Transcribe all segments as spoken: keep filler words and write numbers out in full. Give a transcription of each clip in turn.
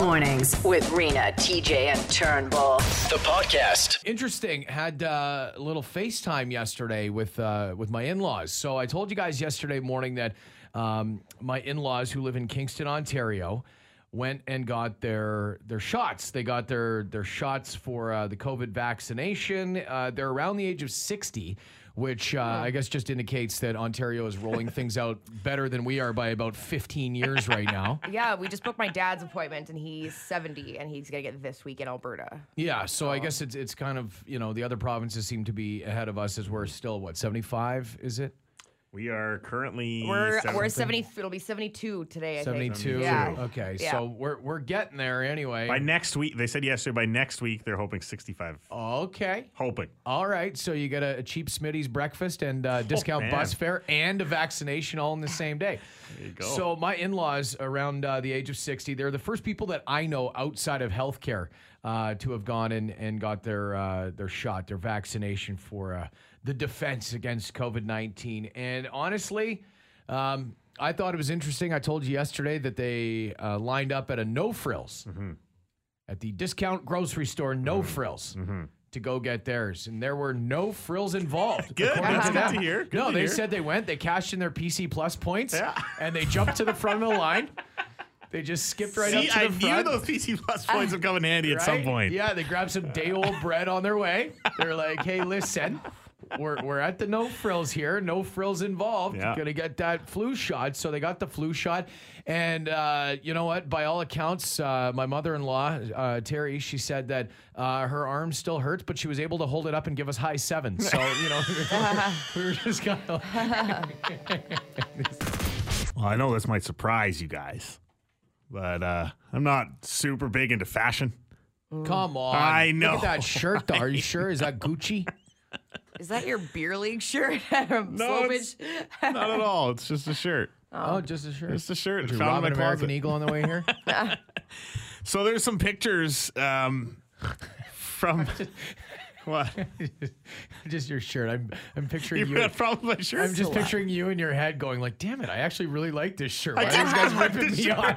Mornings with Rena, T J, and Turnbull. The podcast. Interesting. Had uh, a little FaceTime yesterday with uh, with my in-laws. So I told you guys yesterday morning that um, my in-laws, who live in Kingston, Ontario, went and got their their shots. They got their their shots for uh, the COVID vaccination. Uh, they're around the age of sixty, which uh, I guess just indicates that Ontario is rolling things out better than we are by about fifteen years right now. Yeah, we just booked my dad's appointment, and he's seventy, and he's going to get this week in Alberta. Yeah, so, so I guess it's it's kind of, you know, the other provinces seem to be ahead of us as we're still, what, seventy-five, is it? We are currently we're we're seventy. It'll be seventy-two today. I seventy-two. Think. Yeah. Okay. Yeah. So we're we're getting there anyway. By next week, they said yesterday. By next week, they're hoping sixty-five. Okay. Hoping. All right. So you get a, a cheap Smitty's breakfast and uh, discount oh, bus fare and a vaccination all in the same day. There you go. So my in-laws, around uh, the age of sixty, they're the first people that I know outside of healthcare uh, to have gone and and got their uh, their shot, their vaccination for. Uh, The defense against COVID nineteen. And honestly, um, I thought it was interesting. I told you yesterday that they uh, lined up at a No Frills, mm-hmm. at the discount grocery store No mm-hmm. Frills, mm-hmm. to go get theirs. And there were no frills involved. Good. That's to good to hear. Good no, to they hear. Said they went, they cashed in their P C Plus points, yeah. and they jumped to the front of the line. They just skipped right See, up to I the front. I knew those P C Plus points would come in handy right? at some point. Yeah, they grabbed some day-old bread on their way. They were like, hey, listen. We're we're at the No Frills here. No frills involved. Yeah. Going to get that flu shot. So they got the flu shot. And uh, you know what? By all accounts, uh, my mother-in-law, uh, Terry, she said that uh, her arm still hurts, but she was able to hold it up and give us high sevens. So, you know, we were just kind of... Well, I know this might surprise you guys, but uh, I'm not super big into fashion. Mm. Come on. I know. Look at that shirt, though. Are you sure? Is that Gucci? Is that your beer league shirt? No, it's not at all. It's just a shirt. Oh, oh just a shirt. Just a shirt. Did you rob an American Eagle on the way here? So there's some pictures um, from... What? Just your shirt. I'm I'm picturing you. you probably I'm so just picturing you in your head going like, damn it, I actually really like this shirt. Why are these guys ripping me on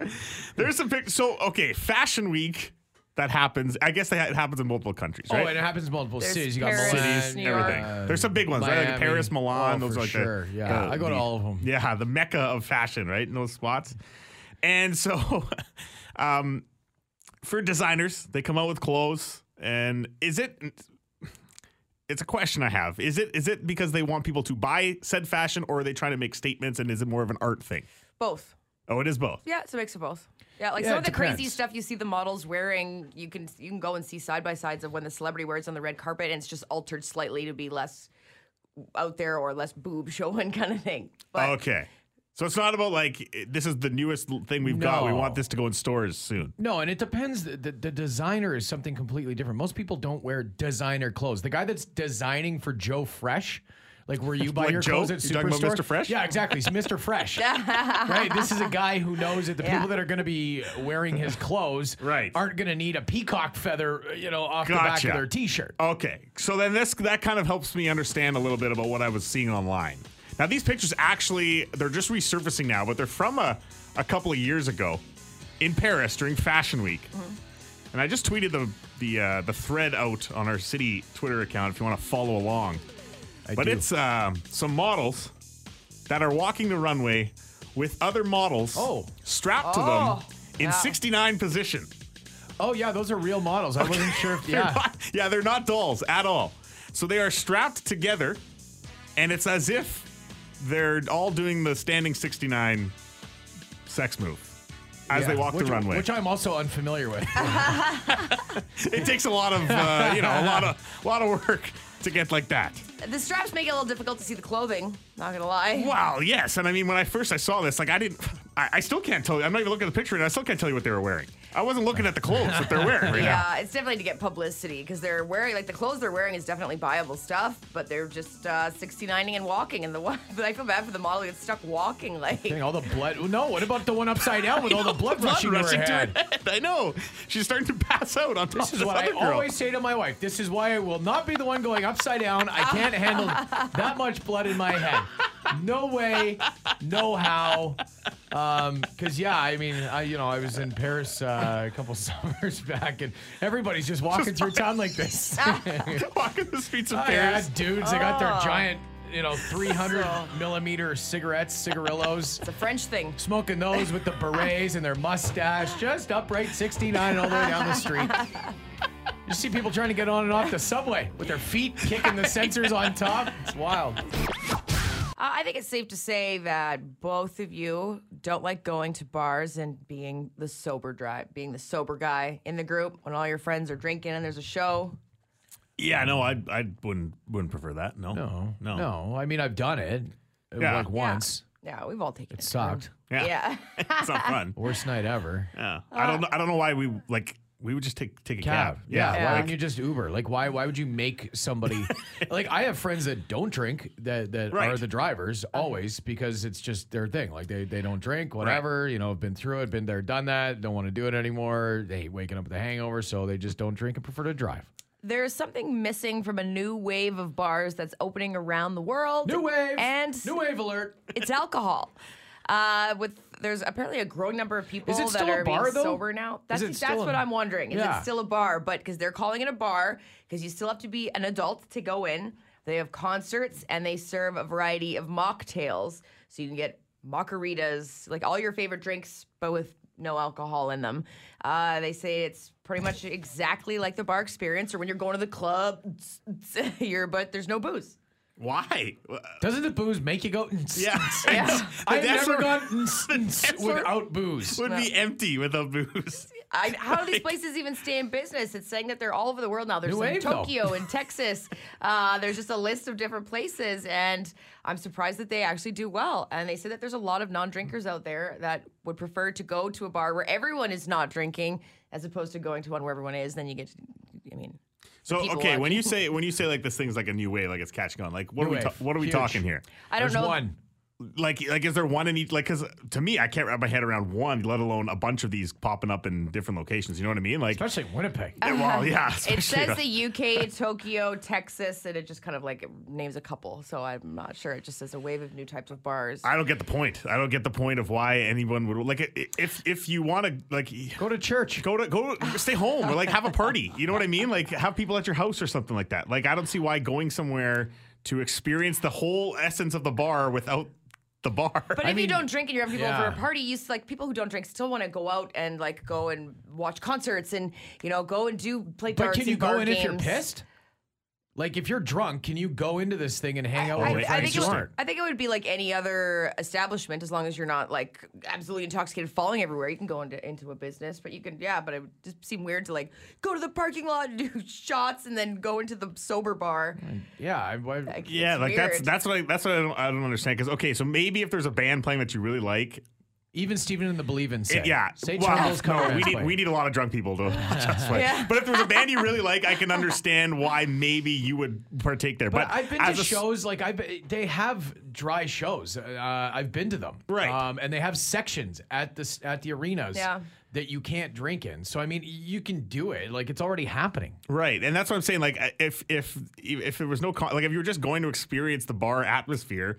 it? There's some pictures. So, okay, Fashion Week... That happens. I guess that it happens in multiple countries, right? Oh, and it happens in multiple There's cities. You got Paris, cities, New everything. York. There's some big ones, Miami. Right? Like Paris, Milan. Oh, those for are like sure. the, yeah, the, I go to the, all of them. Yeah, the mecca of fashion, right? In those spots. And so, um, for designers, they come out with clothes. And is it? It's a question I have. Is it? Is it because they want people to buy said fashion, or are they trying to make statements? And is it more of an art thing? Both. Oh, it is both. Yeah, it's a mix of both. Yeah, like yeah, some of the depends. Crazy stuff you see the models wearing, you can you can go and see side by sides of when the celebrity wears on the red carpet, and it's just altered slightly to be less out there or less boob showing kind of thing. But okay. So it's not about like, this is the newest thing we've no. got. We want this to go in stores soon. No, and it depends. The, the, the designer is something completely different. Most people don't wear designer clothes. The guy that's designing for Joe Fresh... Like where you buy like your Joe, clothes at Superstore? You're talking about Mister Fresh? Yeah, exactly. It's Mister Fresh. Right? This is a guy who knows that the yeah. people that are going to be wearing his clothes right. aren't going to need a peacock feather, you know, off gotcha. The back of their T-shirt. Okay. So then this that kind of helps me understand a little bit about what I was seeing online. Now, these pictures actually, they're just resurfacing now, but they're from a, a couple of years ago in Paris during Fashion Week. Mm-hmm. And I just tweeted the, the, uh, the thread out on our city Twitter account if you want to follow along. I but do. It's um, some models that are walking the runway with other models oh. strapped to oh. them in yeah. sixty-nine position. Oh, yeah, those are real models. I okay. wasn't sure. If, yeah. They're not, yeah, they're not dolls at all. So they are strapped together, and it's as if they're all doing the standing sixty-nine sex move. As yeah, they walk which, the runway, which I'm also unfamiliar with. It takes a lot of, uh, you know, a lot of, a lot of work to get like that. The straps make it a little difficult to see the clothing. Not gonna lie. Wow. Yes, and I mean, when I first I saw this, like I didn't, I, I still can't tell you. I'm not even looking at the picture, and I still can't tell you what they were wearing. I wasn't looking at the clothes that they're wearing right yeah, now. Yeah, it's definitely to get publicity because they're wearing like the clothes they're wearing is definitely buyable stuff, but they're just uh, sixty-nining and walking. And the one, but I feel bad for the model that's stuck walking like. Dang, all the blood. No, what about the one upside down with all the blood, the blood rushing, rushing to her head? head? I know she's starting to pass out on top of the other girl. This is what I always say to my wife. This is why I will not be the one going upside down. I can't handle that much blood in my head. No way, no how. Um, cause yeah, I mean, I, you know, I was in Paris uh, a couple summers back, and everybody's just walking just through town like this, walking the streets of I Paris. Had dudes, oh. they got their giant, you know, three hundred so. millimeter cigarettes, cigarillos. It's a French thing. Smoking those with the berets and their mustache, just upright sixty-nine all the way down the street. You see people trying to get on and off the subway with their feet kicking the sensors on top. It's wild. Uh, I think it's safe to say that both of you don't like going to bars and being the sober drive, being the sober guy in the group when all your friends are drinking and there's a show. Yeah, no, I I wouldn't wouldn't prefer that. No, no, no. no. I mean, I've done it, it yeah. like once. Yeah. yeah, we've all taken it. It sucked. Yeah, yeah. It's not fun. Worst night ever. Yeah, uh, I don't I don't know why we like. We would just take take a cab. cab. Yeah. yeah. Why wouldn't you just Uber? Like, why why would you make somebody... like, I have friends that don't drink that, that right. are the drivers always because it's just their thing. Like, they, they don't drink, whatever. Right. You know, been through it, been there, done that. Don't want to do it anymore. They hate waking up with a hangover, so they just don't drink and prefer to drive. There's something missing from a new wave of bars that's opening around the world. New wave! And new wave alert! It's alcohol. Uh, with there's apparently a growing number of people that are being sober now. That's that's what I'm wondering. Is it still a bar? But because they're calling it a bar, because you still have to be an adult to go in. They have concerts and they serve a variety of mocktails, so you can get margaritas, like all your favorite drinks, but with no alcohol in them. Uh, they say it's pretty much exactly like the bar experience, or when you're going to the club, you're but there's no booze. Why? Doesn't the booze make you go? Yeah. yeah. I've never gone without booze. Would be empty without booze. I, how do these places even stay in business? It's saying that they're all over the world now. There's some in Tokyo and Texas. Uh, there's just a list of different places, and I'm surprised that they actually do well. And they say that there's a lot of non-drinkers out there that would prefer to go to a bar where everyone is not drinking, as opposed to going to one where everyone is. Then you get to, I mean. So okay, watch. when you say when you say like this thing's like a new wave, like it's catching on. Like what new are we ta- what are we Huge. talking here? I don't There's know. One. Like like is there one in each? Like because to me, I can't wrap my head around one, let alone a bunch of these popping up in different locations. You know what I mean? Like especially Winnipeg. Uh, well, yeah. It says the U K, Tokyo, Texas, and it just kind of like names a couple. So I'm not sure. It just says a wave of new types of bars. I don't get the point. I don't get the point of why anyone would like if if you want to like go to church, go to go stay home or like have a party. You know what I mean? Like have people at your house or something like that. Like I don't see why going somewhere to experience the whole essence of the bar without the bar. But if I mean, you don't drink and you're having people yeah. over a party, you like people who don't drink still want to go out and like go and watch concerts and you know go and do play darts. But can you go in games. if you're pissed? Like if you're drunk, can you go into this thing and hang out? I, with I, I think it would, I think it would be like any other establishment as long as you're not like absolutely intoxicated, falling everywhere. You can go into into a business, but you can yeah. But it would just seem weird to like go to the parking lot and do shots and then go into the sober bar. Yeah, I, I, like, yeah, like weird. that's that's what I, that's what I don't, I don't understand. Because okay, so maybe if there's a band playing that you really like. Even Stephen and the Believe In said. Yeah. Say well, no, we, need, we need a lot of drunk people to justify. yeah. But if there was a band you really like, I can understand why maybe you would partake there. But, but I've been to shows, like, I've been, they have dry shows. Uh, I've been to them. Right. Um, and they have sections at the, at the arenas. Yeah. That you can't drink in. So, I mean, you can do it. Like, it's already happening. Right. And that's what I'm saying. Like, if, if, if there was no, con- like, if you were just going to experience the bar atmosphere,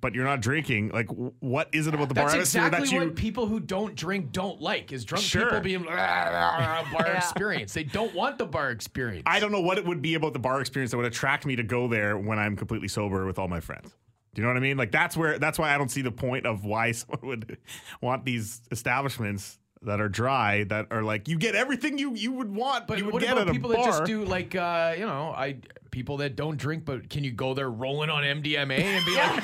but you're not drinking. Like, what is it about the That's bar atmosphere exactly that you? That's exactly what people who don't drink don't like. Is drunk sure. people being bar yeah. experience? They don't want the bar experience. I don't know what it would be about the bar experience that would attract me to go there when I'm completely sober with all my friends. Do you know what I mean? Like that's where. That's why I don't see the point of why someone would want these establishments that are dry. That are like you get everything you you would want, but you would what get about at people a bar. That just do like uh, you know I. People that don't drink, but can you go there rolling on M D M A and be like,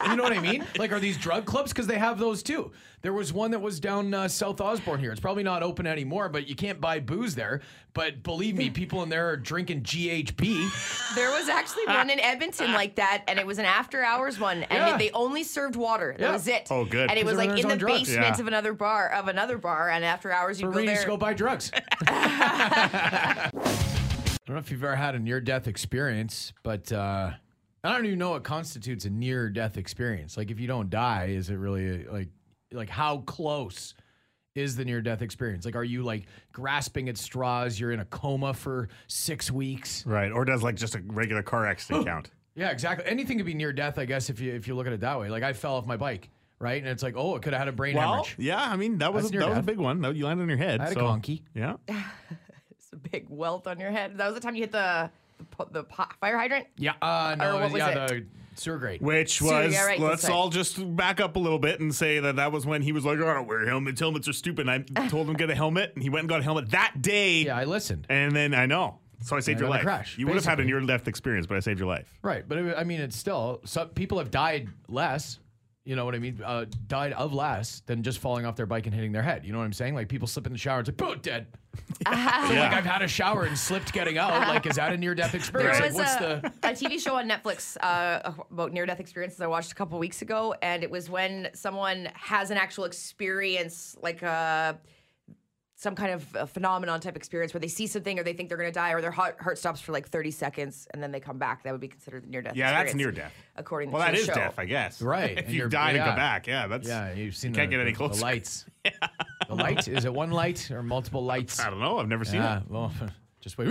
you know what I mean? Like, are these drug clubs? Because they have those too. There was one that was down uh, South Osborne here. It's probably not open anymore, but you can't buy booze there. But believe me, people in there are drinking G H B. There was actually one in Edmonton like that, and it was an after-hours one, and yeah. it, they only served water. That yeah. was it. Oh, good. And it was like in the drugs. basement yeah. of another bar, of another bar, and after hours you go there. Just go buy drugs. I don't know if you've ever had a near-death experience, but uh, I don't even know what constitutes a near-death experience. Like, if you don't die, is it really, like, like how close is the near-death experience? Like, are you, like, grasping at straws? You're in a coma for six weeks? Right, or does, like, just a regular car accident count? Yeah, exactly. Anything could be near-death, I guess, if you if you look at it that way. Like, I fell off my bike. right? And it's like, oh, it could have had a brain well, hemorrhage. Yeah, I mean, that was, a, that was a big one. That, you landed on your head. I had so. a conky. Yeah. It's a big welt on your head. That was the time you hit the the, the fire hydrant? Yeah. Uh, no, or what was yeah, it? The, Sewer grade. Which was, yeah, right, let's all just back up a little bit and say that that was when he was like, oh, I don't wear helmets. Helmets are stupid. And I told him to get a helmet, and he went and got a helmet that day. Yeah, I listened. And then I know. So I saved your life. Crash, you basically would have had a near-death experience, but I saved your life. Right. But it, I mean, it's still, some people have died less, you know what I mean? Uh, died of less than just falling off their bike and hitting their head. You know what I'm saying? Like people slip in the shower and say, boom, dead. Yeah. So yeah. Like I've had a shower and slipped getting out. Like, is that a near-death experience? There was like, what's a, the... a T V show on Netflix uh, about near-death experiences I watched a couple weeks ago, and it was when someone has an actual experience, like a uh, some kind of a phenomenon type experience where they see something or they think they're going to die or their heart, heart stops for like thirty seconds and then they come back. That would be considered near death. Yeah, experience, that's near death. According well, to the show. Well, that is death, I guess. Right. If and you die yeah. and come back. Yeah, that's. Yeah, you've seen you can't the, get any closer. The lights. Yeah. The lights? Is it one light or multiple lights? I don't know. I've never seen yeah, it. Well, just wait.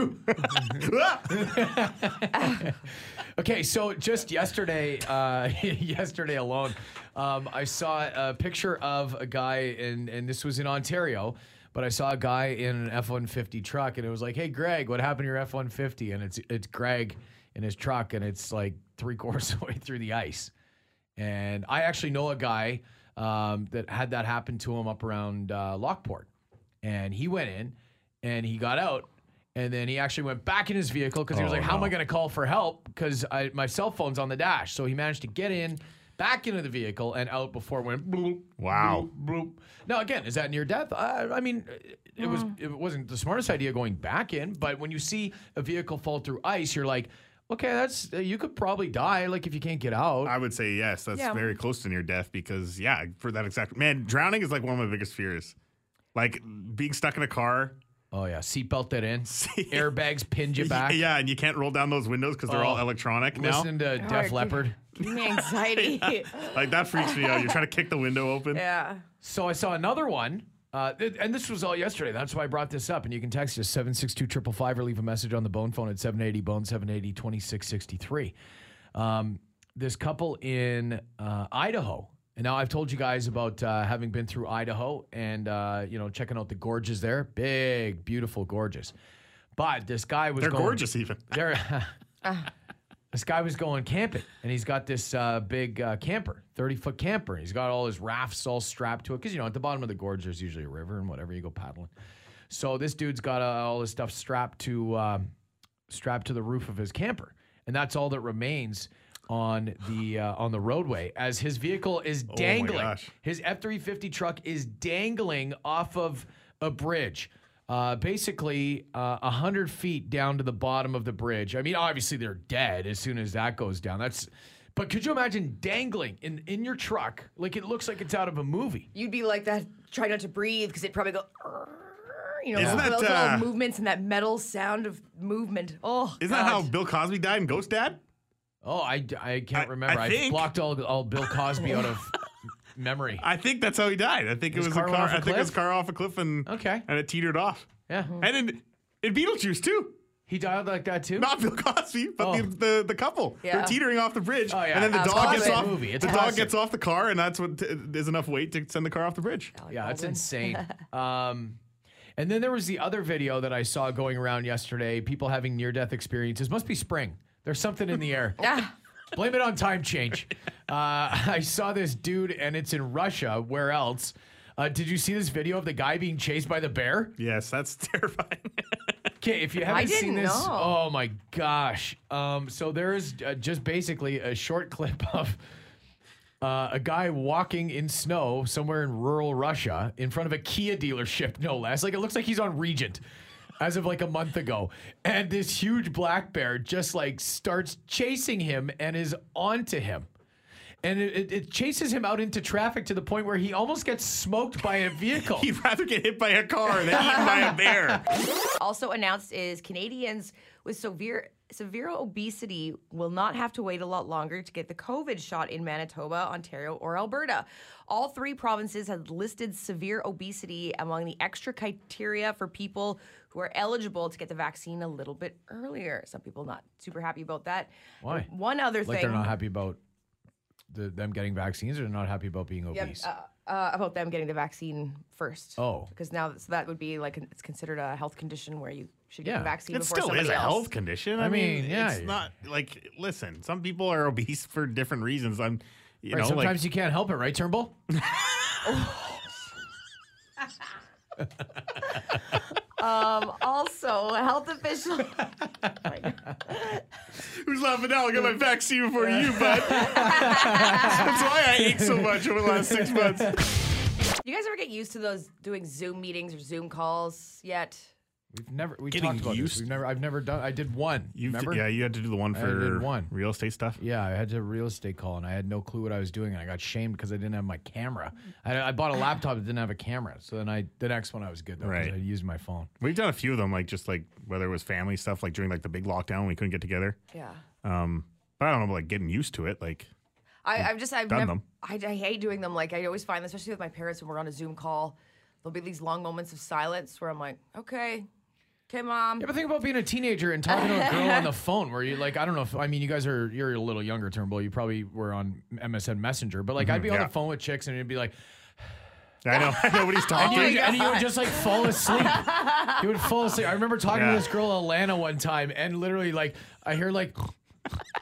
Okay, so just yesterday, uh, yesterday alone, um, I saw a picture of a guy, in, and this was in Ontario. But I saw a guy in an F one fifty truck, and it was like, hey, Greg, what happened to your F one fifty? And it's it's Greg in his truck, and it's like three-quarters of the way through the ice. And I actually know a guy um, that had that happen to him up around uh, Lockport. And he went in, and he got out, and then he actually went back in his vehicle because he was oh, like, how no. am I going to call for help? Because my cell phone's on the dash. So he managed to get in, back into the vehicle and out before it went bloop. Wow. Bloop, bloop. Now, again, is that near death? Uh, I mean, it, mm. was, it wasn't the smartest idea going back in, but when you see a vehicle fall through ice, you're like, okay, that's uh, you could probably die, like, if you can't get out. I would say yes. That's yeah. very close to near death because, yeah, for that exact... Man, drowning is, like, one of my biggest fears. Like, being stuck in a car... Oh, yeah. Seatbelt that in. Airbags pinned you back. Yeah, and you can't roll down those windows because they're oh, all electronic now. Listen to Def Leppard. Give me anxiety. Yeah. Like, that freaks me out. You're trying to kick the window open. Yeah. So I saw another one, uh, th- and this was all yesterday. That's why I brought this up. And you can text us seven six two, five five five or leave a message on the Bone phone at seven eighty, bone, seven eighty, twenty-six sixty-three. Um, this couple in uh, Idaho. And now I've told you guys about uh, having been through Idaho and, uh, you know, checking out the gorges there. Big, beautiful gorges. But this guy was They're going, gorgeous even. They're, uh, this guy was going camping, and he's got this uh, big uh, camper, thirty-foot camper. He's got all his rafts all strapped to it because, you know, at the bottom of the gorge, there's usually a river and whatever. You go paddling. So this dude's got uh, all his stuff strapped to um, strapped to the roof of his camper, and that's all that remains on the uh, on the roadway as his vehicle is dangling. Oh his F three fifty truck is dangling off of a bridge, uh, basically uh, one hundred feet down to the bottom of the bridge. I mean, obviously they're dead as soon as that goes down. That's But could you imagine dangling in, in your truck? Like it looks like it's out of a movie. You'd be like that, try not to breathe because it'd probably go... You know, that, those uh, little movements and that metal sound of movement. Oh, Isn't God. that how Bill Cosby died in Ghost Dad? Oh, I, I can't I, remember. I, I blocked all, all Bill Cosby out of memory. I think that's how he died. I think his it was car a car. A I think his car off a cliff and okay. and it teetered off. Yeah, and in, in Beetlejuice too. He died like that too. Not Bill Cosby, but oh. the, the the couple. Yeah. They're teetering off the bridge, oh, yeah. and then the uh, dog gets off. Movie. The classic. dog gets off the car, and that's what t- there's enough weight to send the car off the bridge. Alec yeah, Baldwin. That's insane. um, and then there was the other video that I saw going around yesterday. People having near-death experiences. Must be spring. There's something in the air. Blame it on time change. Uh, I saw this dude, and it's in Russia. Where else? Uh, did you see this video of the guy being chased by the bear? Yes, that's terrifying. Okay, if you haven't I didn't seen this, know. oh my gosh. Um, so there is uh, just basically a short clip of uh, a guy walking in snow somewhere in rural Russia in front of a Kia dealership, no less. Like it looks like he's on Regent. As of like a month ago. And this huge black bear just like starts chasing him and is onto him. And it, it chases him out into traffic to the point where he almost gets smoked by a vehicle. He'd rather get hit by a car than eaten by a bear. Also announced is Canadians with severe, severe obesity will not have to wait a lot longer to get the COVID shot in Manitoba, Ontario, or Alberta. All three provinces have listed severe obesity among the extra criteria for people who are eligible to get the vaccine a little bit earlier. Some people not super happy about that. Why? One other like thing. Like they're not happy about the, them getting vaccines, or they're not happy about being obese? Yeah, uh, uh, about them getting the vaccine first. Oh. Because now so that would be like, it's considered a health condition where you should get yeah. the vaccine it before somebody else. It still is a health condition. I, I mean, mean, yeah. It's not like, listen, some people are obese for different reasons. I'm, you right, know, sometimes like, you can't help it, right, Turnbull? Um, also, health official. Oh, who's laughing now? I got my vaccine before you, bud. That's why I ate so much over the last six months. You guys ever get used to those doing Zoom meetings or Zoom calls yet? We've never. We Getting talked about used? This. We've never. I've never done. I did one. You remember? Yeah, you had to do the one for one. real estate stuff. Yeah, I had to do a real estate call, and I had no clue what I was doing, and I got shamed because I didn't have my camera. I, I bought a laptop that didn't have a camera, so then I the next one I was good though. Right. I used my phone. We've done a few of them, like just like whether it was family stuff, like during like the big lockdown, we couldn't get together. Yeah. Um, but I don't know, about, like getting used to it, like. I, I've just I've done never, them. I, I hate doing them. Like I always find, especially with my parents, when we're on a Zoom call, there'll be these long moments of silence where I'm like, okay. Okay, Mom. Yeah, but think about being a teenager and talking to a girl on the phone where you like, I don't know if, I mean, you guys are, you're a little younger, Turnbull. You probably were on M S N Messenger, but like, mm-hmm, I'd be yeah. on the phone with chicks and it'd be like, I know, nobody's talking. And you, oh and you would just like fall asleep. You would fall asleep. I remember talking yeah. to this girl, Alana, one time, and literally like, I hear like,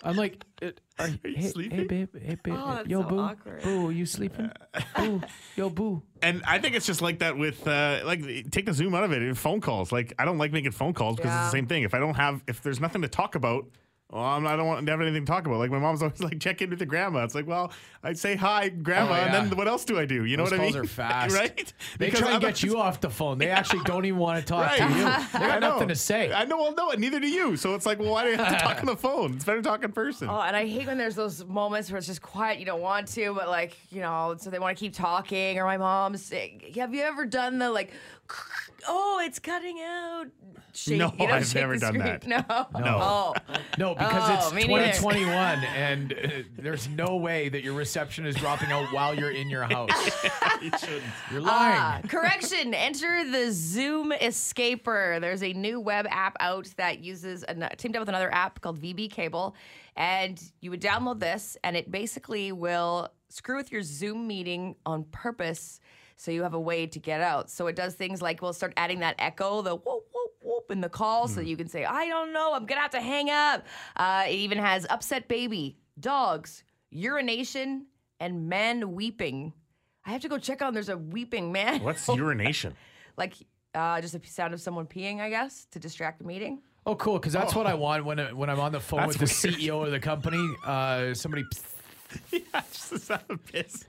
I'm like, it, are, are you hey, sleeping? Hey, babe. Hey, babe. Oh, yo, so boo. Awkward. Boo, are you sleeping? Boo. Yo, boo. And I think it's just like that with, uh, like, take the Zoom out of it. Phone calls. Like, I don't like making phone calls because yeah. it's the same thing. If I don't have, if there's nothing to talk about, well, I'm, I don't want to have anything to talk about. Like, my mom's always like, check in with the grandma. It's like, well, I say hi, grandma, oh, yeah. and then what else do I do? You know Those what I mean? Those calls are fast. Right? They because try and get you off the phone. They yeah. actually don't even want to talk right. to you. They got nothing to say. I know, well, no, and neither do you. So it's like, well, why do you have to talk on the phone? It's better to talk in person. Oh, and I hate when there's those moments where it's just quiet. You don't want to, but like, you know, so they want to keep talking. Or my mom's, have you ever done the like, oh, it's cutting out. Shake, no, you know, I've never done screen. that. No. No. Oh. No, because oh, it's twenty twenty-one and uh, there's no way that your reception is dropping out while you're in your house. You shouldn't. You're lying. Uh, correction. Enter the Zoom Escaper. There's a new web app out that uses, an- teamed up with another app called V B Cable. And you would download this and it basically will screw with your Zoom meeting on purpose so you have a way to get out. So it does things like we'll start adding that echo, the whoop, whoop, whoop in the call, mm. so you can say, I don't know, I'm going to have to hang up. Uh, it even has upset baby, dogs, urination, and man weeping. I have to go check on, there's a weeping man. What's urination? Like uh, just the sound of someone peeing, I guess, to distract the meeting. Oh, cool, because that's oh. what I want when, when I'm on the phone that's with weird. the C E O of the company. Uh, somebody... yeah, just the sound of piss.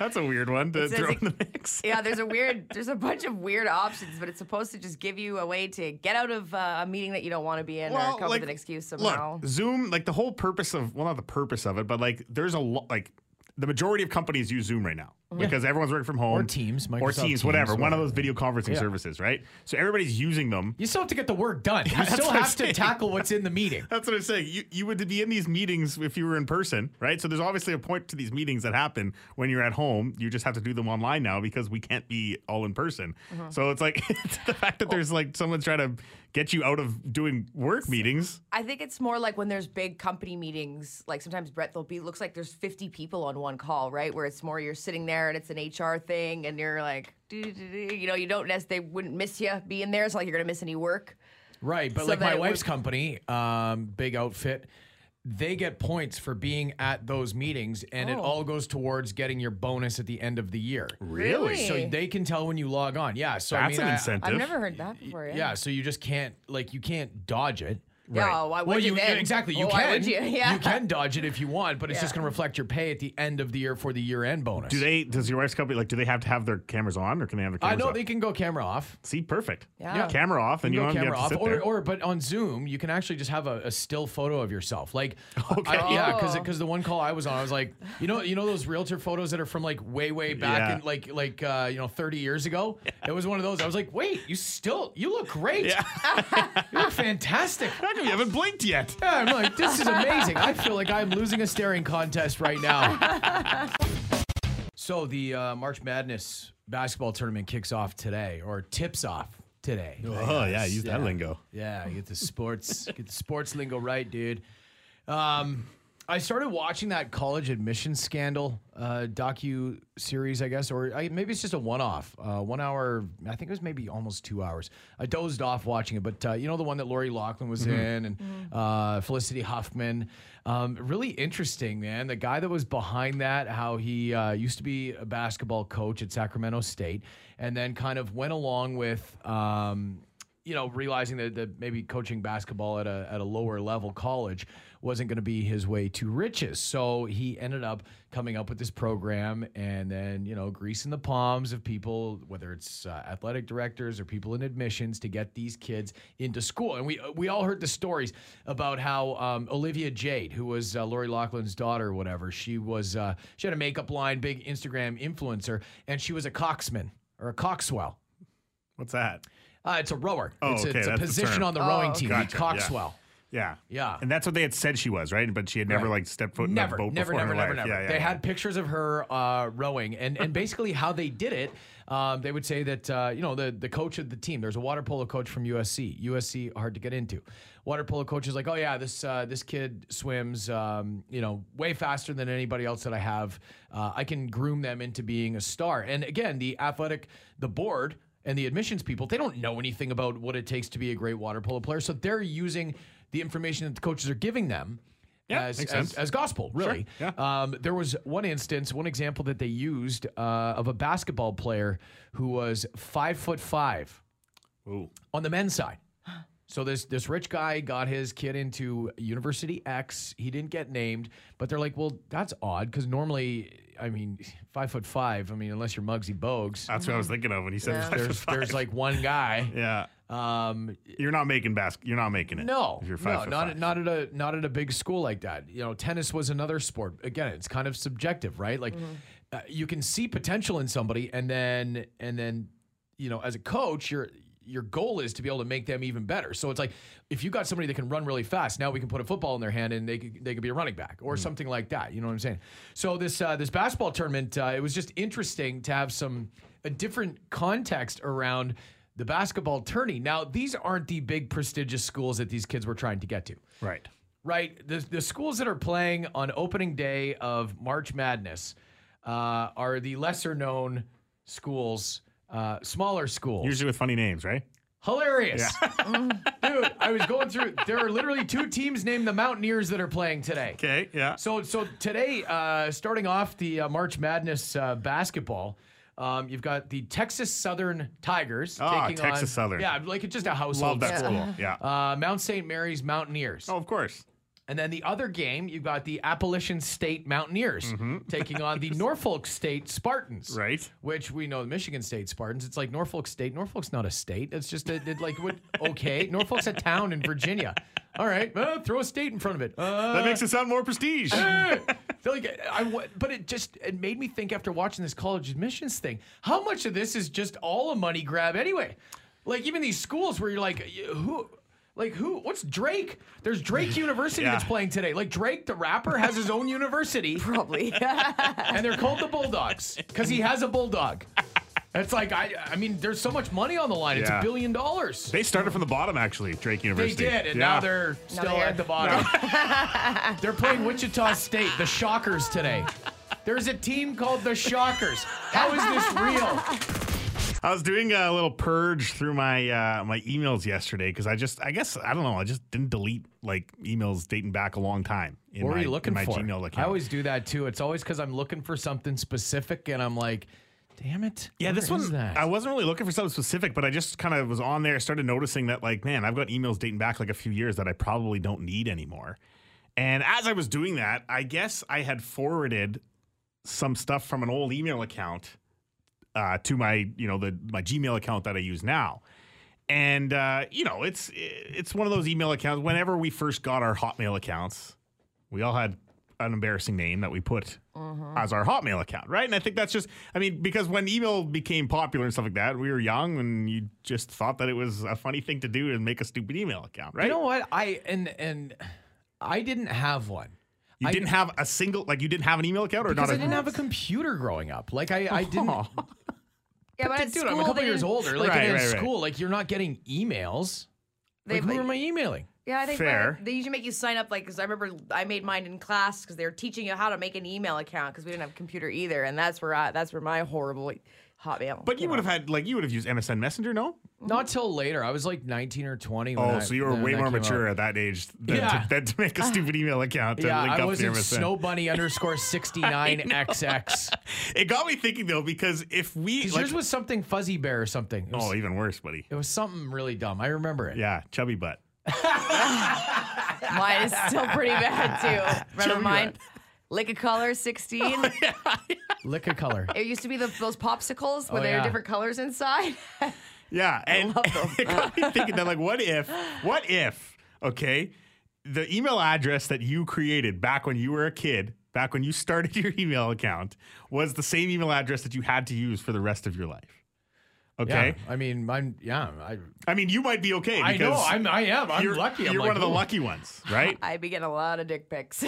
That's a weird one to throw in the mix. Yeah, there's a weird, there's a bunch of weird options, but it's supposed to just give you a way to get out of uh, a meeting that you don't want to be in, well, or come up like, with an excuse somehow. Look, Zoom, like the whole purpose of, well, not the purpose of it, but like there's a lot, like the majority of companies use Zoom right now mm-hmm. because everyone's working from home. Or Teams. Microsoft or Teams, Teams whatever. Or one of those video conferencing yeah. services, right? So everybody's using them. You still have to get the work done. Yeah, you still have to tackle what's in the meeting. That's what I'm saying. You you would be in these meetings if you were in person, right? So there's obviously a point to these meetings that happen when you're at home. You just have to do them online now because we can't be all in person. Mm-hmm. So it's like it's the fact that there's like someone trying to get you out of doing work meetings. I think it's more like when there's big company meetings, like sometimes Brett, there'll be, looks like there's fifty people on one call, right? Where it's more you're sitting there and it's an H R thing and you're like, you know, you don't necessarily, they wouldn't miss you being there. It's so like you're going to miss any work. Right. But so like my wife's would- company, um, big outfit, they get points for being at those meetings, and oh. it all goes towards getting your bonus at the end of the year. Really? So they can tell when you log on. Yeah. So that's I mean, an I, incentive. I've never heard that before. Yeah. yeah. So you just can't, like, you can't dodge it. Right. No, why would well, you, you exactly. You well, can. You? Yeah. you can dodge it if you want, but it's yeah. just going to reflect your pay at the end of the year for the year-end bonus. Do they? Does your wife's company like? Do they have to have their cameras on, or can they have their cameras? I know off? They can go camera off. See, perfect. Yeah, yeah. camera off, and you, you don't camera have to sit off, there. Or, or but on Zoom, you can actually just have a, a still photo of yourself. Like, okay, I, yeah, because because the one call I was on, I was like, you know, you know those realtor photos that are from like way way back, yeah. in, like like uh, you know, thirty years ago. Yeah. It was one of those. I was like, wait, you still you look great. Yeah. You're fantastic. You haven't blinked yet. Yeah, I'm like, this is amazing. I feel like I'm losing a staring contest right now. So the uh, March Madness basketball tournament kicks off today, or tips off today. Oh yeah, use that yeah. lingo. Yeah, get the sports, get the sports lingo right, dude. Um, I started watching that college admissions scandal uh, docu-series, I guess, or I, maybe it's just a one-off. Uh, one hour, I think it was maybe almost two hours. I dozed off watching it, but uh, you know the one that Lori Loughlin was mm-hmm. in and mm-hmm. uh, Felicity Huffman? Um, really interesting, man. The guy that was behind that, how he uh, used to be a basketball coach at Sacramento State and then kind of went along with... Um, you know, realizing that, that maybe coaching basketball at a at a lower level college wasn't going to be his way to riches. So he ended up coming up with this program and then, you know, greasing the palms of people, whether it's uh, athletic directors or people in admissions to get these kids into school. And we we all heard the stories about how um, Olivia Jade, who was uh, Lori Loughlin's daughter or whatever, she was uh, she had a makeup line, big Instagram influencer, and she was a coxman or a coxswell. What's that? Uh, it's a rower. Oh, it's a, okay. it's a position on the oh, rowing team. Gotcha. Coxswell. Yeah. yeah. Yeah. And that's what they had said she was, right? But she had never right. like stepped foot in never, that boat never, before Never, in her never, life. never, never. Yeah, yeah, they yeah. had pictures of her uh, rowing. And and basically how they did it, um, they would say that, uh, you know, the, the coach of the team, there's a water polo coach from U S C. U S C, hard to get into. Water polo coach is like, oh, yeah, this uh, this kid swims, um, you know, way faster than anybody else that I have. Uh, I can groom them into being a star. And again, the athletic, the board, and the admissions people, they don't know anything about what it takes to be a great water polo player. So they're using the information that the coaches are giving them yeah, as, as, as gospel, really. Sure. Yeah. Um, there was one instance, one example that they used uh, of a basketball player who was five foot five Ooh. on the men's side. So this this rich guy got his kid into University X. He didn't get named, but they're like, well, that's odd because normally, I mean, five foot five. I mean, unless you're Muggsy Bogues. That's what I was thinking of when he said yeah. five there's, foot five. There's like one guy. yeah. Um, you're not making basket. You're not making it. No, if you're five no, foot not five. At, not at a not at a big school like that. You know, tennis was another sport. Again, it's kind of subjective, right? Like, mm-hmm. uh, you can see potential in somebody, and then and then, you know, as a coach, you're. Your goal is to be able to make them even better. So it's like, if you got somebody that can run really fast, now we can put a football in their hand and they could, they could be a running back or mm. something like that. You know what I'm saying? So this uh, this basketball tournament, uh, it was just interesting to have some a different context around the basketball tourney. Now, these aren't the big prestigious schools that these kids were trying to get to. Right. Right. The, the schools that are playing on opening day of March Madness uh, are the lesser known schools. Uh, smaller schools. Usually with funny names, right? Hilarious. Yeah. Dude, I was going through. There are literally two teams named the Mountaineers that are playing today. Okay, yeah. So so today, uh, starting off the uh, March Madness uh, basketball, um, you've got the Texas Southern Tigers. Oh, taking Texas on, Southern. Yeah, like it's just a household Love that school. school. Yeah. Uh, Mount Saint Mary's Mountaineers. Oh, of course. And then the other game, you've got the Appalachian State Mountaineers mm-hmm. taking on the Norfolk State Spartans. Right. Which we know the Michigan State Spartans. It's like Norfolk State. Norfolk's not a state. It's just a, it like, what, okay. Norfolk's a town in Virginia. All right. Well, throw a state in front of it. Uh, that makes it sound more prestige. uh, like I, but it just it made me think after watching this college admissions thing, how much of this is just all a money grab anyway? Like even these schools where you're like, who... Like who? What's Drake? There's Drake University yeah. that's playing today. Like Drake, the rapper, has his own university. Probably. And they're called the Bulldogs because he has a bulldog. It's like, I I mean, there's so much money on the line. Yeah. It's a billion dollars. They started from the bottom, actually, Drake University. They did, and yeah. now they're still now they at the bottom. No. They're playing Wichita State, the Shockers, today. There's a team called the Shockers. How is this real? I was doing a little purge through my uh, my emails yesterday because I just, I guess, I don't know, I just didn't delete, like, emails dating back a long time. In what my, are you looking in my for? Gmail account. I always do that, too. It's always because I'm looking for something specific, and I'm like, damn it. Yeah, this one, I wasn't really looking for something specific, but I just kind of was on there, started noticing that, like, man, I've got emails dating back, like, a few years that I probably don't need anymore. And as I was doing that, I guess I had forwarded some stuff from an old email account Uh, to my, you know, the my Gmail account that I use now. And, uh, you know, it's it's one of those email accounts. Whenever we first got our Hotmail accounts, we all had an embarrassing name that we put uh-huh. as our Hotmail account, right? And I think that's just, I mean, because when email became popular and stuff like that, we were young and you just thought that it was a funny thing to do and make a stupid email account, right? You know what? I and and I didn't have one. You I, didn't have a single, like you didn't have an email account or not? Because I didn't have a computer growing up. Like I, I didn't. Yeah, but, but at dude, school, I'm a couple years older. Like right, in right, school, right. like you're not getting emails. Like they, who am I emailing? Yeah, I think fair. My, they usually make you sign up, like, because I remember I made mine in class because they were teaching you how to make an email account because we didn't have a computer either, and that's where I, that's where my horrible Hotmail. But you would have had, like, you would have used M S N Messenger, no? Not till later. I was like nineteen or twenty. When oh, I, so you were way more mature out. At that age than, yeah. to, than to make a stupid email account. To yeah, link I up was in Snowbunny underscore sixty-nine X X. It got me thinking though, because if we like, yours was something Fuzzy Bear or something. Was, oh, even worse, buddy. It was something really dumb. I remember it. Yeah, Chubby Butt. Mine is still pretty bad too. Remember Chubby mine? Butt. Lick a color sixteen. Oh, yeah, yeah. Lick a color. It used to be the, those popsicles where oh, there yeah. are different colors inside. Yeah, and I love them. It got me thinking that, like, what if, what if, okay, the email address that you created back when you were a kid, back when you started your email account, was the same email address that you had to use for the rest of your life? Okay. Yeah, I mean, mine. Yeah. I. I mean, you might be okay. I know. I'm. I am. I'm you're, lucky. I'm you're like, one of the lucky ones, right? I be getting a lot of dick pics.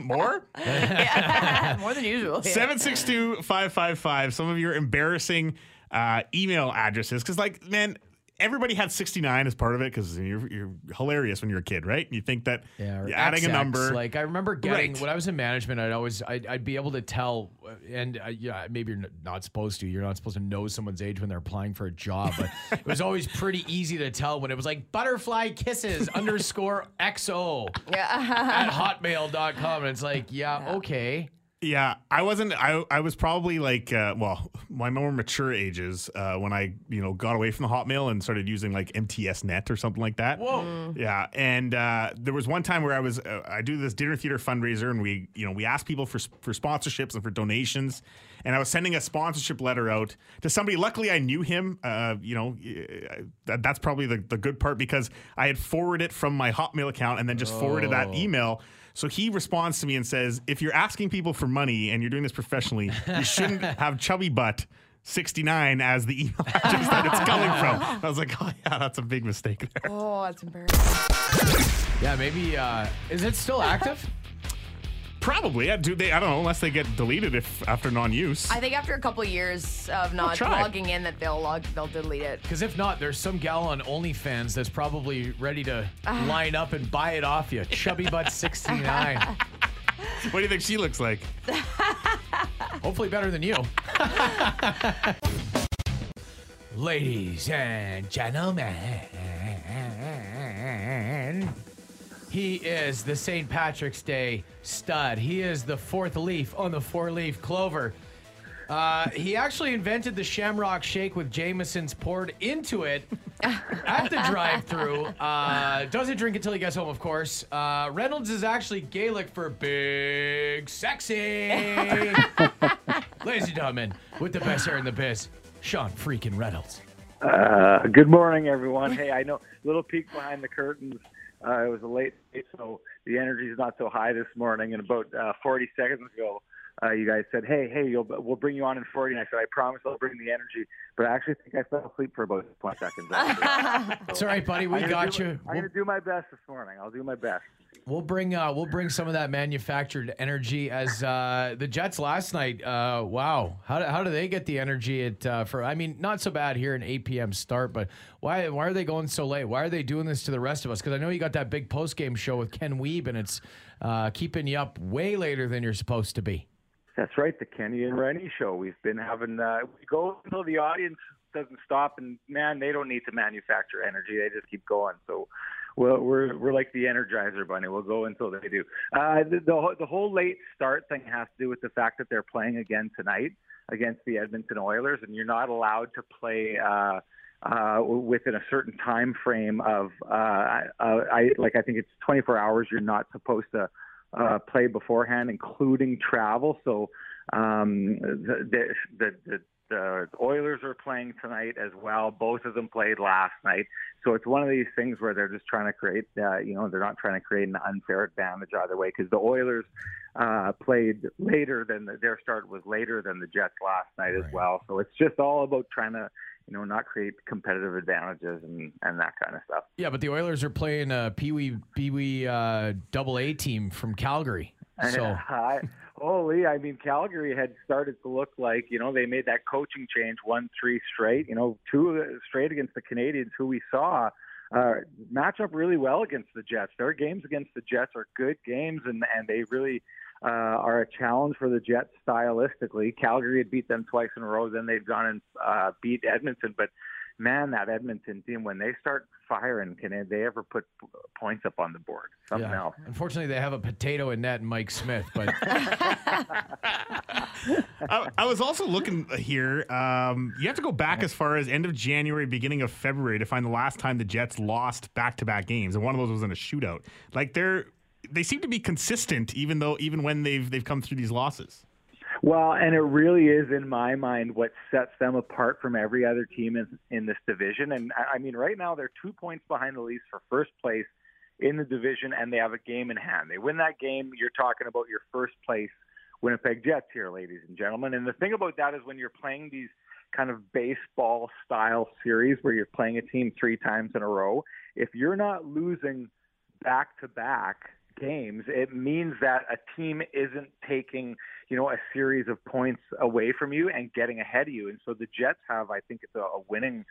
More. Yeah, more than usual. seven six two five five five. Some of your embarrassing uh, email addresses, because, like, man, everybody had sixty-nine as part of it because you're, you're hilarious when you're a kid, right? You think that yeah, you're adding X X, a number. Like, I remember getting right. when I was in management, I'd always I'd, I'd be able to tell. And uh, yeah, maybe you're not supposed to. You're not supposed to know someone's age when they're applying for a job. But it was always pretty easy to tell when it was like butterfly kisses underscore X O at hotmail dot com. And it's like, yeah, yeah. okay. Yeah, I wasn't. I I was probably like, uh, well, my more mature ages uh, when I, you know, got away from the Hotmail and started using like M T S Net or something like that. Whoa. Mm. Yeah, and uh, there was one time where I was uh, I do this dinner theater fundraiser, and we, you know, we asked people for for sponsorships and for donations, and I was sending a sponsorship letter out to somebody. Luckily, I knew him. Uh, you know, that, that's probably the the good part because I had forwarded it from my Hotmail account and then just oh. forwarded that email. So he responds to me and says, if you're asking people for money and you're doing this professionally, you shouldn't have Chubby Butt sixty-nine as the email address that it's coming from. I was like, oh, yeah, that's a big mistake there. Oh, that's embarrassing. Yeah, maybe. Uh, is it still active? Probably. I, do they, I don't know, unless they get deleted if after non-use. I think after a couple of years of not logging in that they'll log, they'll delete it. Because if not, there's some gal on OnlyFans that's probably ready to line up and buy it off you. Chubby Butt sixty-nine. What do you think she looks like? Hopefully better than you. Ladies and gentlemen, he is the Saint Patrick's Day stud. He is the fourth leaf on the four-leaf clover. Uh, he actually invented the Shamrock Shake with Jameson's poured into it at the drive-thru. Uh, doesn't drink until he gets home, of course. Uh, Reynolds is actually Gaelic for big sexy. Ladies and gentlemen, with the best hair in the biz, Sean freaking Reynolds. Uh, good morning, everyone. Hey, I know, little peek behind the curtains. Uh, it was a late day, so the energy is not so high this morning. And about uh, forty seconds ago, uh, you guys said, hey, hey, you'll, we'll bring you on in forty. And I said, I promise I'll bring the energy. But I actually think I fell asleep for about twenty seconds. After. It's all right, buddy. We got you. I'm going to do my best this morning. I'll do my best. We'll bring uh, we'll bring some of that manufactured energy as uh, the Jets last night. Uh, wow, how do, how do they get the energy at uh, for? I mean, not so bad here in eight p.m. start, but why why are they going so late? Why are they doing this to the rest of us? Because I know you got that big post game show with Ken Wiebe, and it's uh, keeping you up way later than you're supposed to be. That's right, the Kenny and Rennie show. We've been having uh, we go until the audience doesn't stop, and man, they don't need to manufacture energy; they just keep going. So. Well, we're we're like the Energizer Bunny. We'll go until they do. Uh, the, the the whole late start thing has to do with the fact that they're playing again tonight against the Edmonton Oilers, and you're not allowed to play uh, uh, within a certain time frame of uh, uh, I like I think it's twenty-four hours. You're not supposed to uh, play beforehand, including travel. So um, the the. the, the The Oilers are playing tonight as well. Both of them played last night. So it's one of these things where they're just trying to create, uh, you know, they're not trying to create an unfair advantage either way because the Oilers uh, played later than the, their start was later than the Jets last night right. as well. So it's just all about trying to, you know, not create competitive advantages and, and that kind of stuff. Yeah, but the Oilers are playing a Pee Wee Pee Wee uh, double A team from Calgary. So. I, holy, I mean, Calgary had started to look like, you know, they made that coaching change, won three straight, you know, two straight against the Canadiens, who we saw uh, match up really well against the Jets. Their games against the Jets are good games, and, and they really uh, are a challenge for the Jets stylistically. Calgary had beat them twice in a row, then they've gone and uh, beat Edmonton. But, man, that Edmonton team, when they start firing, can they ever put points up on the board? Something yeah. else. Unfortunately, they have a potato in net and Mike Smith. But I, I was also looking here. Um, you have to go back as far as end of January, beginning of February to find the last time the Jets lost back-to-back games, and one of those was in a shootout. Like they're they seem to be consistent, even though even when they've they've come through these losses. Well, and it really is, in my mind, what sets them apart from every other team in, in this division. And, I mean, right now they're two points behind the Leafs for first place in the division, and they have a game in hand. They win that game, you're talking about your first place Winnipeg Jets here, ladies and gentlemen. And the thing about that is when you're playing these kind of baseball-style series where you're playing a team three times in a row, if you're not losing back-to-back games, it means that a team isn't taking, you know, a series of points away from you and getting ahead of you. And so the Jets have, I think, it's a, a winning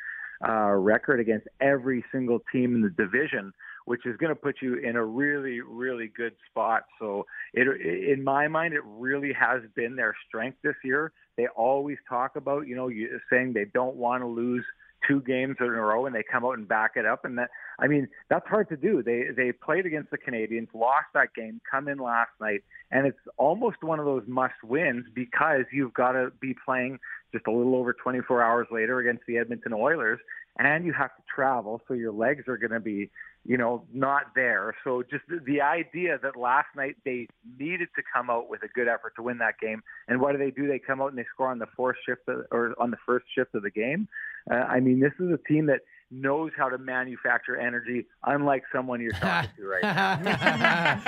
uh, record against every single team in the division, which is going to put you in a really, really good spot. So it, in my mind, it really has been their strength this year. They always talk about, you know, you, saying they don't want to lose two games in a row, and they come out and back it up. And that, I mean, that's hard to do. They they played against the Canadiens, lost that game, come in last night, and it's almost one of those must wins because you've got to be playing just a little over twenty-four hours later against the Edmonton Oilers, and you have to travel, so your legs are going to be, you know, not there. So just the idea that last night they needed to come out with a good effort to win that game, and what do they do? They come out and they score on the fourth shift of, or on the first shift of the game. Uh, I mean, this is a team that knows how to manufacture energy, unlike someone you're talking to right now.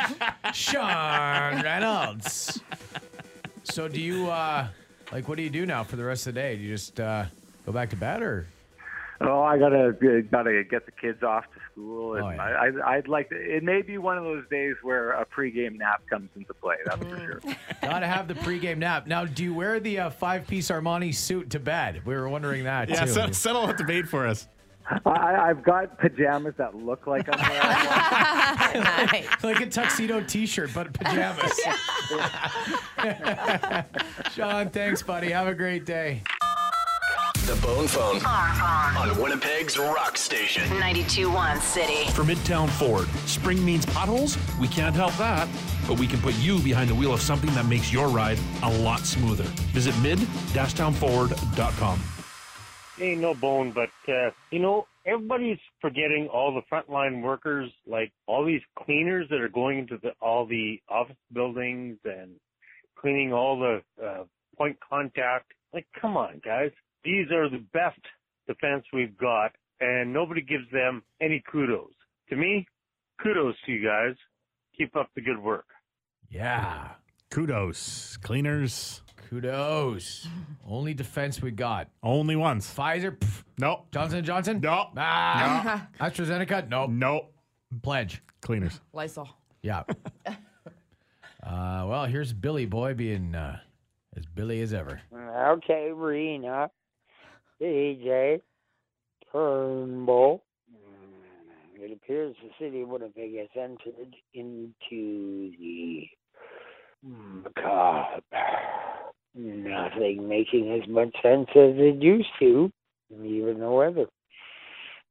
Sean Reynolds. So do you, uh, like, what do you do now for the rest of the day? Do you just uh, go back to bed, or? Oh, I gotta gotta get the kids off to school, and oh, yeah. I, I, I'd like to. It may be one of those days where a pregame nap comes into play. That's for sure. Gotta have the pregame nap. Now, do you wear the uh, five-piece Armani suit to bed? We were wondering that. Yeah, too. Settle, settle that debate for us. I, I've got pajamas that look like I'm wearing like, like a tuxedo T-shirt, but pajamas. Sean, thanks, buddy. Have a great day. The Bone Phone on Winnipeg's Rock Station. ninety-two point one City. For Midtown Ford, spring means potholes? We can't help that, but we can put you behind the wheel of something that makes your ride a lot smoother. Visit mid dash town ford dot com. Ain't no bone, but, uh, you know, everybody's forgetting all the frontline workers, like all these cleaners that are going into the, all the office buildings and cleaning all the uh, point contact. Like, come on, guys. These are the best defense we've got, and nobody gives them any kudos. To me, kudos to you guys. Keep up the good work. Yeah. Kudos. Cleaners. Kudos. Only defense we got. Only ones. Pfizer? Pff. Nope. Johnson and Johnson? Nope. Ah, no. AstraZeneca? Nope. Nope. Pledge. Cleaners. Lysol. Yeah. uh, well, here's Billy Boy being uh, as Billy as ever. Okay, Rena. T J, Turnbull. It appears the city of Winnipeg has entered into the macabre. Nothing making as much sense as it used to, even the weather.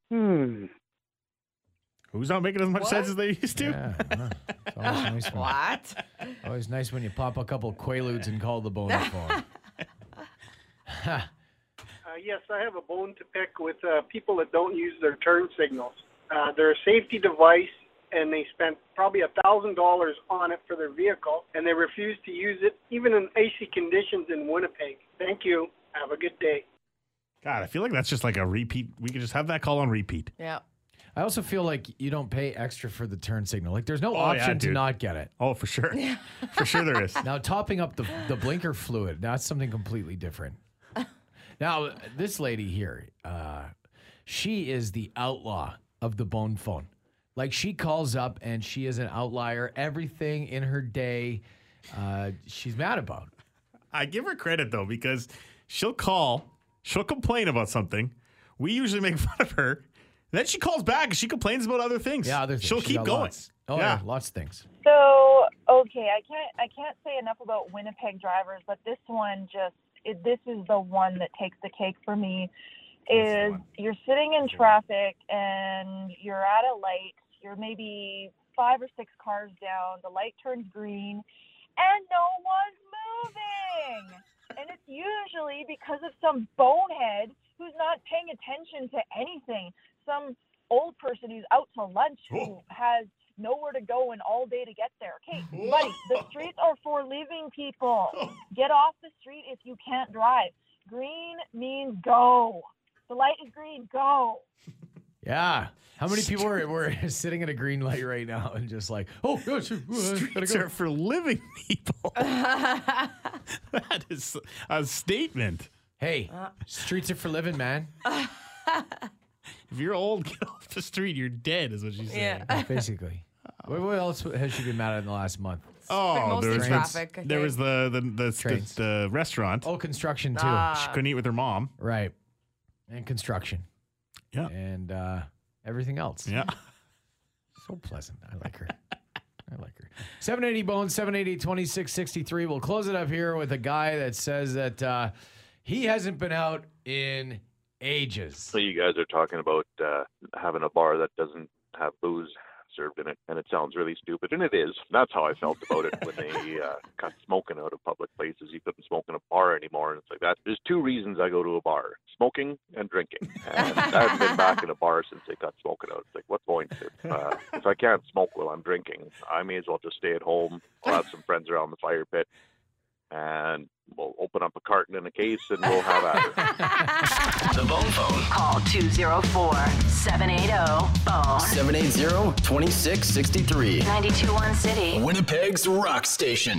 Hmm. Who's not making as much what? sense as they used to? Yeah, well, it's always nice when, what? Always nice when you pop a couple Quaaludes and call the bonus phone. Uh, yes, I have a bone to pick with uh, people that don't use their turn signals. Uh, they're a safety device, and they spent probably one thousand dollars on it for their vehicle, and they refuse to use it, even in icy conditions in Winnipeg. Thank you. Have a good day. God, I feel like that's just like a repeat. We could just have that call on repeat. Yeah. I also feel like you don't pay extra for the turn signal. Like, there's no oh, option yeah, to not get it. Oh, for sure. For sure there is. Now, topping up the, the blinker fluid, that's something completely different. Now, this lady here, uh, she is the outlaw of the bone phone. Like, she calls up, and she is an outlier. Everything in her day, uh, she's mad about. I give her credit, though, because she'll call, she'll complain about something. We usually make fun of her, Then she calls back and she complains about other things. Yeah, other things. She'll she keep going. Lots. Oh, yeah. yeah, lots of things. So, okay, I can't I can't say enough about Winnipeg drivers, but this one just, it, this is the one that takes the cake for me, is you're sitting in traffic and you're at a light, you're maybe five or six cars down, the light turns green, and no one's moving. And it's usually because of some bonehead who's not paying attention to anything, some old person who's out to lunch who has nowhere to go and all day to get there. Okay, buddy, the streets are for living people. Get off the street if you can't drive. Green means go. The light is green, go. Yeah. How many people are were sitting at a green light right now and just like, oh, no, it's, uh, streets go. Are for living people. That is a statement. Hey, uh, streets are for living, man. If you're old, get off the street. You're dead, is what she's saying. Yeah. Basically. What, what else has she been mad at in the last month? Oh, there was, traffic, there was the the the, the the restaurant. Oh, construction too. Ah. She couldn't eat with her mom. Right. And construction. Yeah. And uh, everything else. Yeah. So pleasant. I like her. I like her. seven eighty Bones, seven eighty, twenty-six sixty-three. We'll close it up here with a guy that says that uh, he hasn't been out in ages. So you guys are talking about uh, having a bar that doesn't have booze served in it, and it sounds really stupid, and it is. That's how I felt about it when they uh, cut smoking out of public places. You couldn't smoke in a bar anymore, and it's like that. There's two reasons I go to a bar: smoking and drinking. And I haven't been back in a bar since they cut smoking out. It's like, what point? If, uh, if I can't smoke while I'm drinking, I may as well just stay at home. I'll have some friends around the fire pit, and we'll open up a carton and a case, and we'll have at it. The Bone Phone. Call two oh four, seven eight zero, B O N E. seven eighty, twenty-six sixty-three. ninety-two point one City. Winnipeg's Rock Station.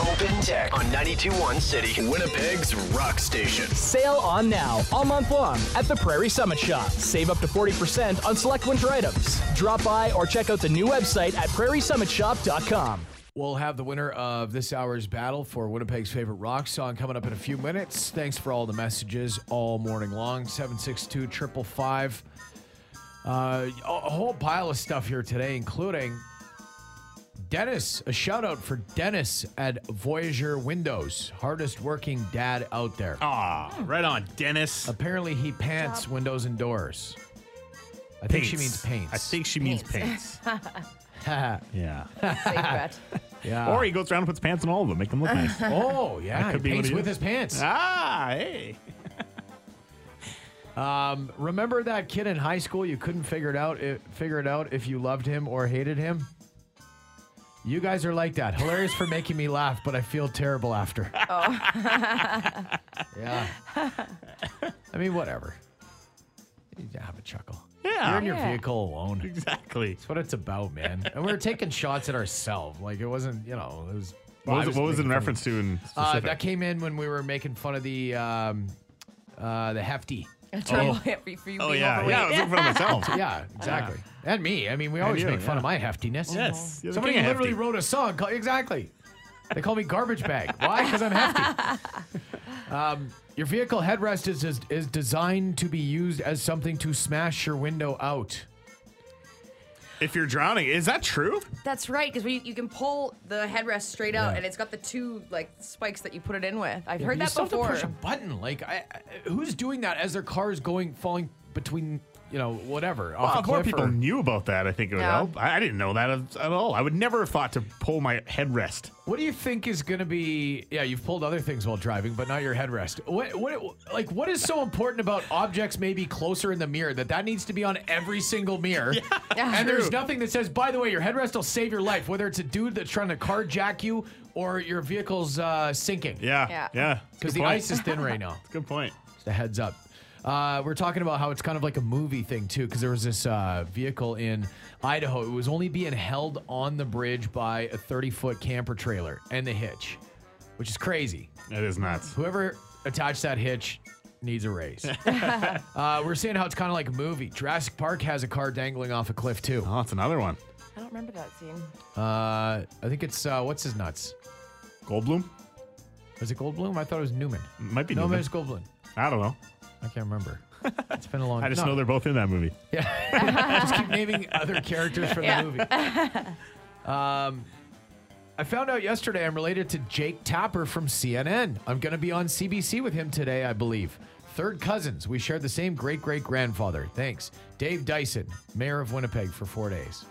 Open Tech on ninety-two point one City. Winnipeg's Rock Station. Sale on now, all month long, at the Prairie Summit Shop. Save up to forty percent on select winter items. Drop by or check out the new website at prairie summit shop dot com. We'll have the winner of this hour's battle for Winnipeg's favorite rock song coming up in a few minutes. Thanks for all the messages all morning long. seven six two, five five five. Uh, a whole pile of stuff here today, including Dennis. A shout out for Dennis at Voyager Windows. Hardest working dad out there. Ah, oh, right on, Dennis. Apparently he pants Stop. windows and doors. I paints. think she means paints. I think she paints. means paints. Yeah. Safe yeah. Or he goes around and puts pants on all of them, make them look nice. Oh, yeah. That could he be paints with his pants. Ah, hey. um, remember that kid in high school? You couldn't figure it out. It, figure it out if you loved him or hated him. You guys are like that. Hilarious for making me laugh, but I feel terrible after. Oh. Yeah. I mean, whatever. You need to have a chuckle. Yeah. You're in your yeah. vehicle alone. Exactly. That's what it's about, man. And we were taking shots at ourselves. Like, it wasn't, you know, it was... What was, it, what was it in reference to in specific? Uh, that came in when we were making fun of the um, uh, the hefty. A oh, for you oh yeah. Overweight. Yeah, I was making fun of myself. Yeah, exactly. Yeah. And me. I mean, we always you, make fun yeah. of my heftiness. Yes. Oh. Somebody literally hefty. wrote a song. Called, exactly. They call me garbage bag. Why? Because I'm hefty. Um, your vehicle headrest is, is is designed to be used as something to smash your window out. If you're drowning, is that true? That's right, because you can pull the headrest straight out, yeah. and it's got the two like spikes that you put it in with. I've yeah, heard that before. You still have to push a button. Like, I, I, who's doing that as their car is going falling between? You know, whatever. Well, off more people or... knew about that, I think it would yeah. help. I didn't know that at all. I would never have thought to pull my headrest. What do you think is going to be... Yeah, you've pulled other things while driving, but not your headrest. What, what, like, what is so important about objects maybe closer in the mirror that that needs to be on every single mirror? Yeah, yeah, and true. There's nothing that says, by the way, your headrest will save your life, whether it's a dude that's trying to carjack you or your vehicle's uh, sinking. Yeah, yeah. Because yeah. the ice is thin right now. That's a good point. Just a heads up. Uh, we're talking about how it's kind of like a movie thing, too, because there was this uh, vehicle in Idaho. It was only being held on the bridge by a thirty-foot camper trailer and the hitch, which is crazy. It is nuts. Whoever attached that hitch needs a raise. uh, we're seeing how it's kind of like a movie. Jurassic Park has a car dangling off a cliff, too. Oh, that's another one. I don't remember that scene. Uh, I think it's, uh, what's his nuts? Goldblum? Was it Goldblum? I thought it was Newman. It might be no, Newman. No, it was Goldblum. I don't know. I can't remember. It's been a long time. I just no. know they're both in that movie. Yeah. Just keep naming other characters from yeah. the movie. Um, I found out yesterday I'm related to Jake Tapper from C N N. I'm going to be on C B C with him today, I believe. Third cousins. We shared the same great-great-grandfather. Thanks. Dave Dyson, mayor of Winnipeg for four days.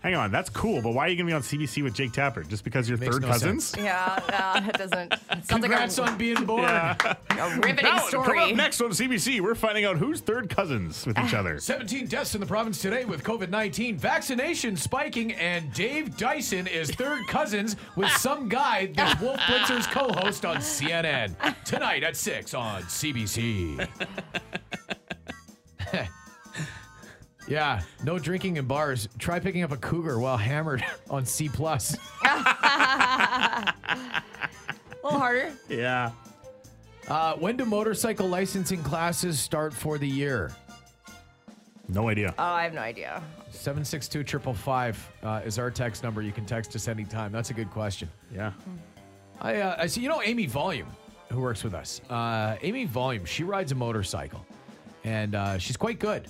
Hang on. That's cool, but why are you going to be on C B C with Jake Tapper? Just because you're third no cousins? Sense. Yeah, no, it doesn't. It Congrats like a, on being born. Yeah. A riveting now, story. Come up next on C B C, we're finding out who's third cousins with each other. seventeen deaths in the province today with COVID nineteen. Vaccination spiking, and Dave Dyson is third cousins with some guy that's Wolf Blitzer's co-host on C N N. Tonight at six on C B C. Yeah, no drinking in bars. Try picking up a cougar while hammered on C plus. A little harder. Yeah. Uh, when do motorcycle licensing classes start for the year? No idea. Oh, I have no idea. seven six two, five five five uh, is our text number. You can text us anytime. That's a good question. Yeah. Mm. I, uh, I see. You know Amy Volume, who works with us. Uh, Amy Volume, she rides a motorcycle, and uh, she's quite good.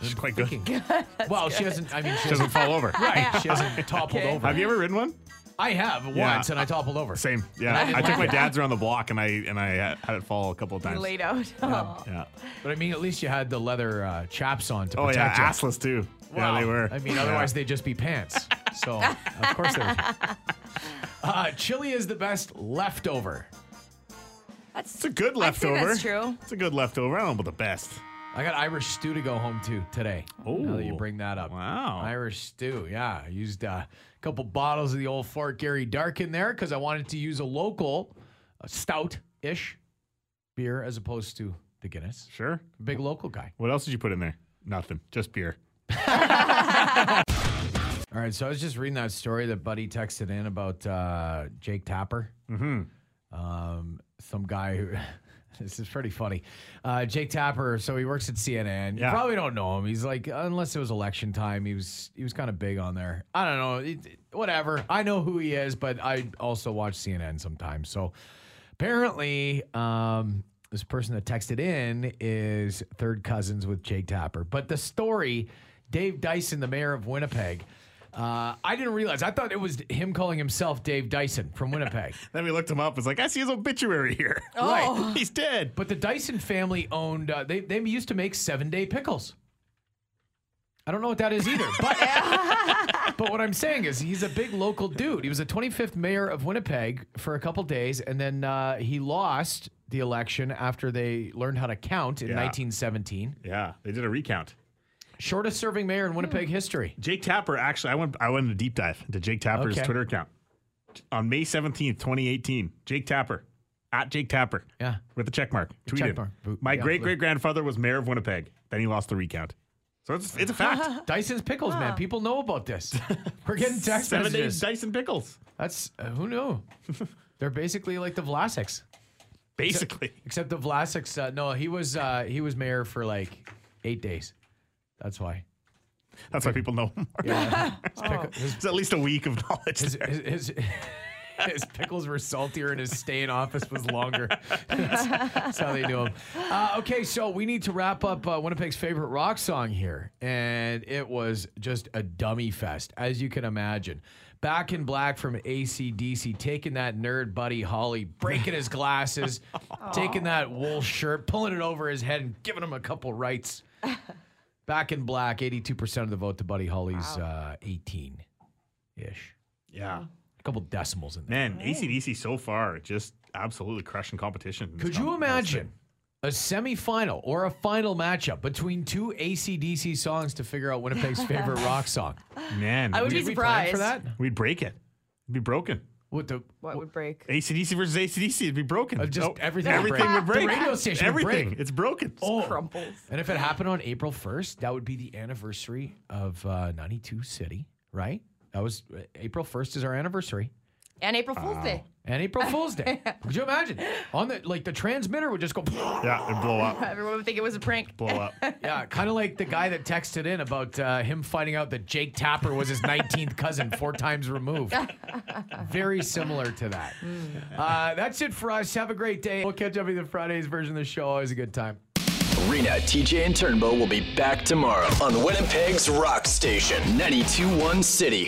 She's quite thinking. good. Well, good. she hasn't, I mean, she, she doesn't fall over. Right. She hasn't toppled okay. over. Have you ever ridden one? I have yeah. once, and I toppled over. Same. Yeah. I, I took my dad's around the block, and I and I had it fall a couple of times. You laid out. Yeah. yeah. But I mean, at least you had the leather uh, chaps on to protect you. Oh, yeah. You. Assless, too. Wow. Yeah, they were. I mean, otherwise, yeah. they'd just be pants. So, of course, they were. Uh, chili is the best leftover. That's it's a good leftover. I'd say that's true. It's a good leftover. I don't know about the best. I got Irish stew to go home to today. Oh, now that you bring that up. Wow. Irish stew, yeah. I used uh, a couple bottles of the old Fort Garry Dark in there because I wanted to use a local a stout-ish beer as opposed to the Guinness. Sure. Big local guy. What else did you put in there? Nothing. Just beer. All right, so I was just reading that story that Buddy texted in about uh, Jake Tapper. Mm-hmm. Um, some guy who... This is pretty funny. Uh, Jake Tapper, so he works at C N N. You yeah. probably don't know him. He's like, unless it was election time, he was he was kind of big on there. I don't know. It, it, whatever. I know who he is, but I also watch C N N sometimes. So apparently um, this person that texted in is third cousins with Jake Tapper. But the story, Dave Dyson, the mayor of Winnipeg, Uh, I didn't realize. I thought it was him calling himself Dave Dyson from Winnipeg. Then we looked him up. It's like, I see his obituary here. Oh. Right. He's dead. But the Dyson family owned, uh, they, they used to make seven-day pickles. I don't know what that is either. But, but what I'm saying is he's a big local dude. He was the twenty-fifth mayor of Winnipeg for a couple days, and then uh, he lost the election after they learned how to count in yeah. nineteen seventeen. Yeah, they did a recount. Shortest serving mayor in Winnipeg history. Jake Tapper, actually, I went I went in a deep dive into Jake Tapper's okay. Twitter account. On May seventeenth, twenty eighteen, Jake Tapper, at Jake Tapper, yeah, with a check mark, tweeted, check mark. My yeah, great-great-grandfather was mayor of Winnipeg. Then he lost the recount. So it's it's a fact. Dyson's Pickles, man. People know about this. We're getting text Seven messages. Days Dyson Pickles. That's, uh, who knew? They're basically like the Vlasics. Basically. Except, except the Vlasics, uh, no, he was uh, he was mayor for like eight days. That's why. That's Pick- why people know him. Yeah. Pickle- oh. It's at least a week of knowledge. His, his, his, his pickles were saltier and his stay in office was longer. that's, that's how they knew him. Uh, okay, so we need to wrap up uh, Winnipeg's favorite rock song here. And it was just a dummy fest, as you can imagine. Back in Black from A C D C, taking that nerd buddy Holly, breaking his glasses, taking that wool shirt, pulling it over his head, and giving him a couple rights. Back in Black, eighty-two percent of the vote to Buddy Holly's wow. uh, eighteen-ish. Yeah. A couple decimals in there. Man, A C D C so far just absolutely crushing competition. Could you imagine a semifinal or a final matchup between two A C D C songs to figure out Winnipeg's favorite rock song? Man. I would be surprised. For that? We'd break it. It'd be broken. What the? What would break? A C D C versus A C D C. It'd be broken. Uh, just oh, everything. Everything would break. Would break. The radio station. Everything. Would break. It's broken. Oh. It crumples. And if it happened on April first, that would be the anniversary of uh, ninety-two City, right? That was uh, April first is our anniversary. And April Fool's wow. Day. And April Fool's Day. Could you imagine? On the like the transmitter would just go. Yeah, it'd blow up. Everyone would think it was a prank. Blow up. Yeah, kind of like the guy that texted in about uh, him finding out that Jake Tapper was his nineteenth cousin, four times removed. Very similar to that. Uh, that's it for us. Have a great day. We'll catch up with the Friday's version of the show. Always a good time. Rena, T J, and Turnbull will be back tomorrow on Winnipeg's Rock Station, ninety-two point one City.